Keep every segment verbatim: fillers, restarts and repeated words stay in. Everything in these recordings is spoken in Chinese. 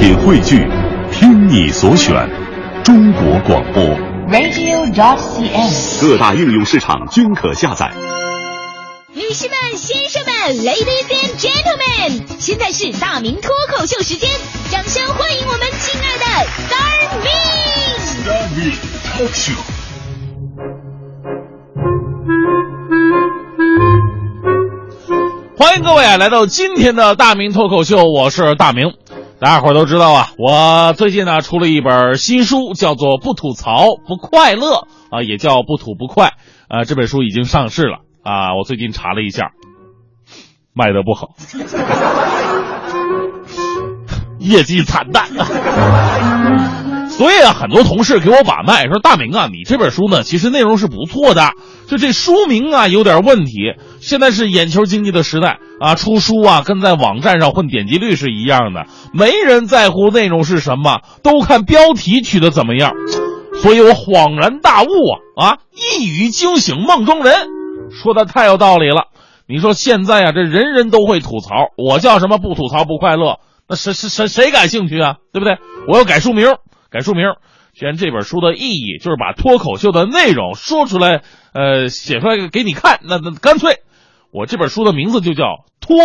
品汇聚，听你所选，中国广播 radio 点 c n， 各大应用市场均可下载。女士们、先生们 ，Ladies and Gentlemen， 现在是大明脱口秀时间，掌声欢迎我们亲爱的 Starming。Starming Talk Show。欢迎各位啊，来到今天的大明脱口秀，我是大明。大家伙都知道啊，我最近呢出了一本新书，叫做《不吐槽不快乐》啊、呃，也叫《不吐不快》啊、呃。这本书已经上市了啊、呃，我最近查了一下，卖得不好，业绩惨淡。所以啊，很多同事给我把脉说：“大明啊，你这本书呢，其实内容是不错的。”就这书名啊有点问题，现在是眼球经济的时代啊，出书啊跟在网站上混点击率是一样的，没人在乎内容是什么，都看标题取得怎么样。所以我恍然大悟啊啊，一语惊醒梦中人，说的太有道理了。你说现在啊，这人人都会吐槽，我叫什么不吐槽不快乐，那谁谁谁谁感兴趣啊，对不对？我要改书名，改书名。选这本书的意义就是把脱口秀的内容说出来，呃，写出来给你看。那那干脆，我这本书的名字就叫脱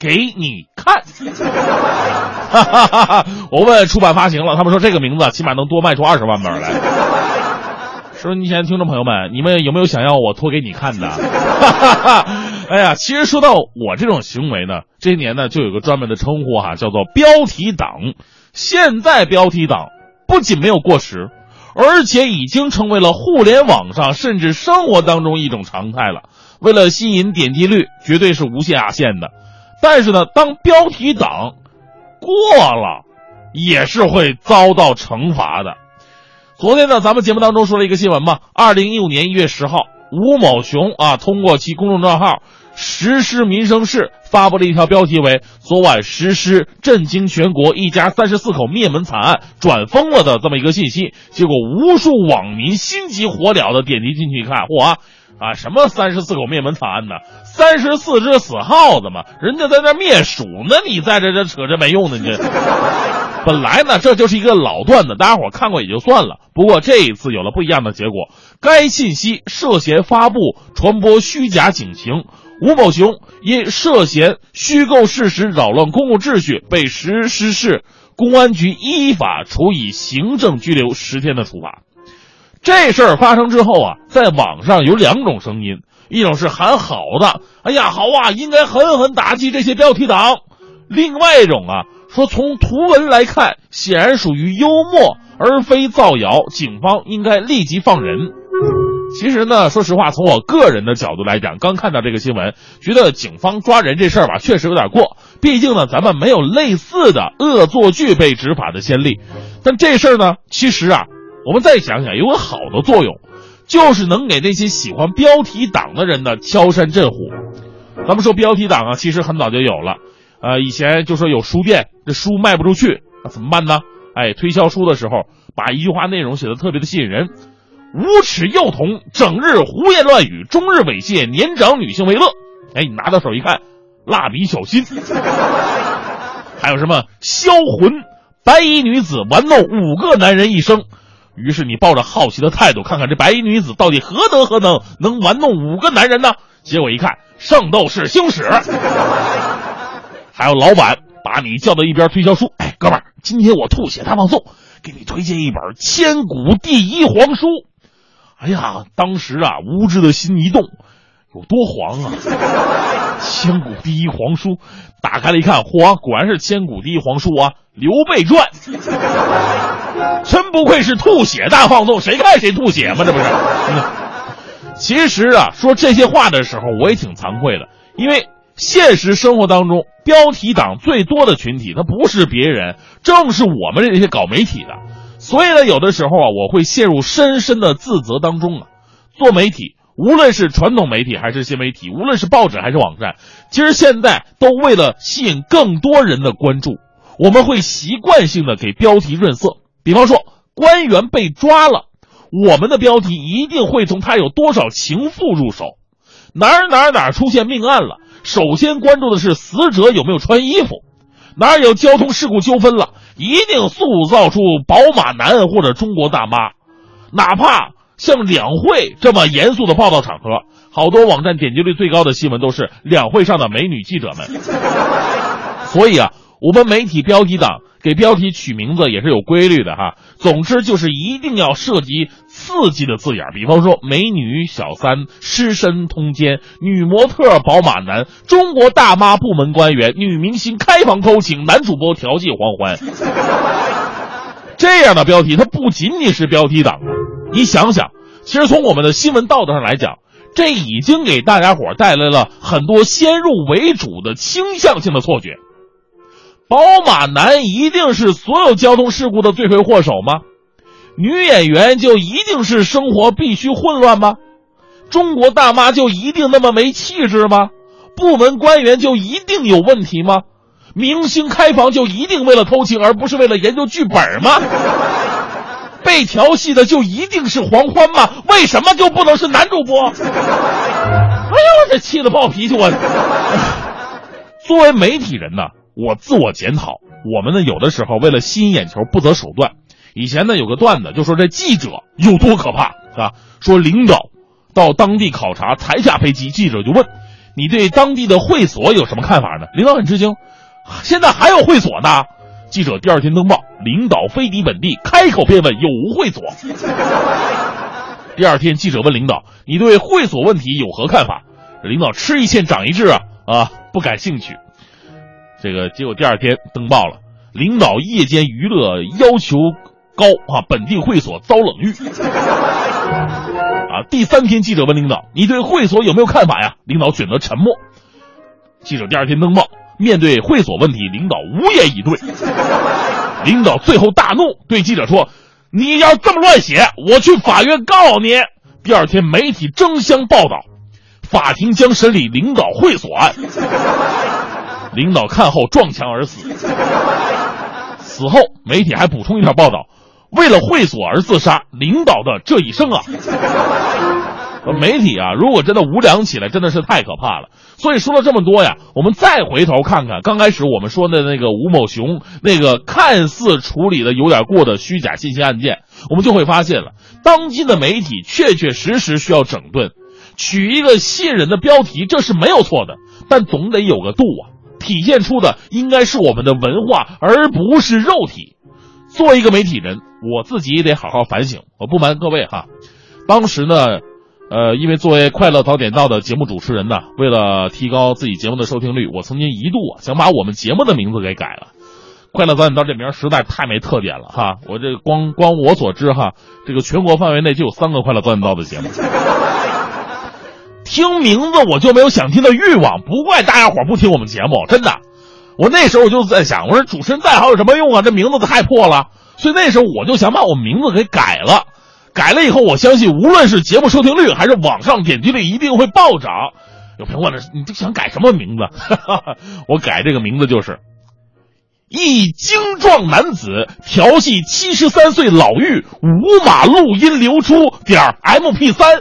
给你看。哈哈哈哈！我问出版发行了，他们说这个名字起码能多卖出二十万本来。说你现在听众朋友们，你们有没有想要我脱给你看的？哈哈哈！哎呀，其实说到我这种行为呢，这些年呢就有个专门的称呼哈、啊，叫做标题党。现在标题党不仅没有过时，而且已经成为了互联网上甚至生活当中一种常态了。为了吸引点击率，绝对是无下限的。但是呢，当标题党过了，也是会遭到惩罚的。昨天呢，咱们节目当中说了一个新闻嘛，二零一五年一月十号，吴某雄啊，通过其公众账号实施民生事发布了一条标题为昨晚实施震惊全国一家三十四口灭门惨案转疯了的这么一个信息，结果无数网民心急火燎的点击进去一看，哇啊，什么三十四口灭门惨案呢？三十四只死耗子嘛，人家在那灭鼠呢，你在这这扯这没用的。你这本来呢这就是一个老段子，大家伙看过也就算了，不过这一次有了不一样的结果。该信息涉嫌发布传播虚假警情，吴某雄因涉嫌虚构事实扰乱公共秩序被实施市公安局依法处以行政拘留十天的处罚。这事儿发生之后啊，在网上有两种声音，一种是喊好的，哎呀好啊，应该狠狠打击这些标题党；另外一种啊说从图文来看显然属于幽默而非造谣，警方应该立即放人。其实呢，说实话，从我个人的角度来讲，刚看到这个新闻，觉得警方抓人这事儿吧，确实有点过。毕竟呢，咱们没有类似的恶作剧被执法的先例。但这事儿呢，其实啊，我们再想想，有个好的作用，就是能给那些喜欢标题党的人呢敲山震虎。咱们说标题党啊，其实很早就有了。呃，以前就说有书店，这书卖不出去，那怎么办呢？哎，推销书的时候，把一句话内容写得特别的吸引人。无耻幼童整日胡言乱语，终日猥亵年长女性为乐。哎，你拿到手一看，蜡笔小新。还有什么销魂，白衣女子玩弄五个男人一生。于是你抱着好奇的态度，看看这白衣女子到底何德何能，能玩弄五个男人呢？结果一看，圣斗士星矢。还有老板把你叫到一边推销书，哎，哥们儿，今天我吐血大放送，给你推荐一本千古第一黄书。哎呀，当时啊，无知的心一动，有多黄啊！千古第一黄书，打开了一看，嚯，果然是千古第一黄书啊，《刘备传》。真不愧是吐血大放纵，谁看谁吐血嘛，这不是、嗯？其实啊，说这些话的时候，我也挺惭愧的，因为现实生活当中，标题党最多的群体，它不是别人，正是我们这些搞媒体的。所以呢，有的时候啊，我会陷入深深的自责当中啊。做媒体，无论是传统媒体还是新媒体，无论是报纸还是网站，其实现在都为了吸引更多人的关注，我们会习惯性的给标题润色。比方说，官员被抓了，我们的标题一定会从他有多少情妇入手，哪儿哪儿哪儿出现命案了，首先关注的是死者有没有穿衣服，哪儿有交通事故纠纷了，一定塑造出宝马男或者中国大妈。哪怕像两会这么严肃的报道场合，好多网站点击率最高的新闻都是两会上的美女记者们。所以啊，我们媒体标题党给标题取名字也是有规律的哈。总之就是一定要涉及刺激的字眼，比方说美女小三、失身通奸、女模特宝马男、中国大妈部门官员、女明星开房偷情、男主播调戏黄欢。这样的标题它不仅仅是标题党啊，你想想，其实从我们的新闻道德上来讲，这已经给大家伙带来了很多先入为主的倾向性的错觉。宝马男一定是所有交通事故的罪魁祸首吗？女演员就一定是生活必须混乱吗？中国大妈就一定那么没气质吗？部门官员就一定有问题吗？明星开房就一定为了偷情而不是为了研究剧本吗？被调戏的就一定是黄欢吗？为什么就不能是男主播？哎呦，这气得暴脾气我！作为媒体人呢，我自我检讨，我们呢有的时候为了吸引眼球不择手段。以前呢有个段子就说这记者有多可怕啊，说领导到当地考察才下飞机，记者就问你对当地的会所有什么看法呢？领导很吃惊，现在还有会所呢？记者第二天登报，领导飞抵本地，开口便问有无会所。第二天记者问领导你对会所问题有何看法？领导吃一堑长一智啊啊，不感兴趣。这个结果第二天登报了，领导夜间娱乐要求高啊，本地会所遭冷遇。啊，第三天记者问领导你对会所有没有看法呀？领导选择沉默。记者第二天登报，面对会所问题，领导无言以对。领导最后大怒，对记者说你要这么乱写，我去法院告你。第二天媒体争相报道，法庭将审理领导会所案。领导看后撞墙而死。此后媒体还补充一条报道，为了会所而自杀，领导的这一生啊。媒体啊，如果真的无良起来，真的是太可怕了。所以说了这么多呀，我们再回头看看刚开始我们说的那个吴某雄那个看似处理的有点过的虚假信息案件，我们就会发现了，当今的媒体确确实实需要整顿。取一个吸引人的标题，这是没有错的，但总得有个度啊，体现出的应该是我们的文化，而不是肉体。作为一个媒体人，我自己也得好好反省。我不瞒各位哈，当时呢呃，因为作为快乐早点到的节目主持人呢，为了提高自己节目的收听率，我曾经一度啊想把我们节目的名字给改了。快乐早点到这名实在太没特点了哈，我这光光我所知哈，这个全国范围内就有三个快乐早点到的节目。听名字我就没有想听的欲望，不怪大家伙不听我们节目，真的。我那时候就在想，我说主持人再好有什么用啊，这名字太破了。所以那时候我就想把我名字给改了。改了以后，我相信无论是节目收听率还是网上点击率一定会暴涨。有朋友问了，你这想改什么名字？哈哈，我改这个名字就是一精壮男子调戏七十三岁老妪，无码录音流出点 M P 三。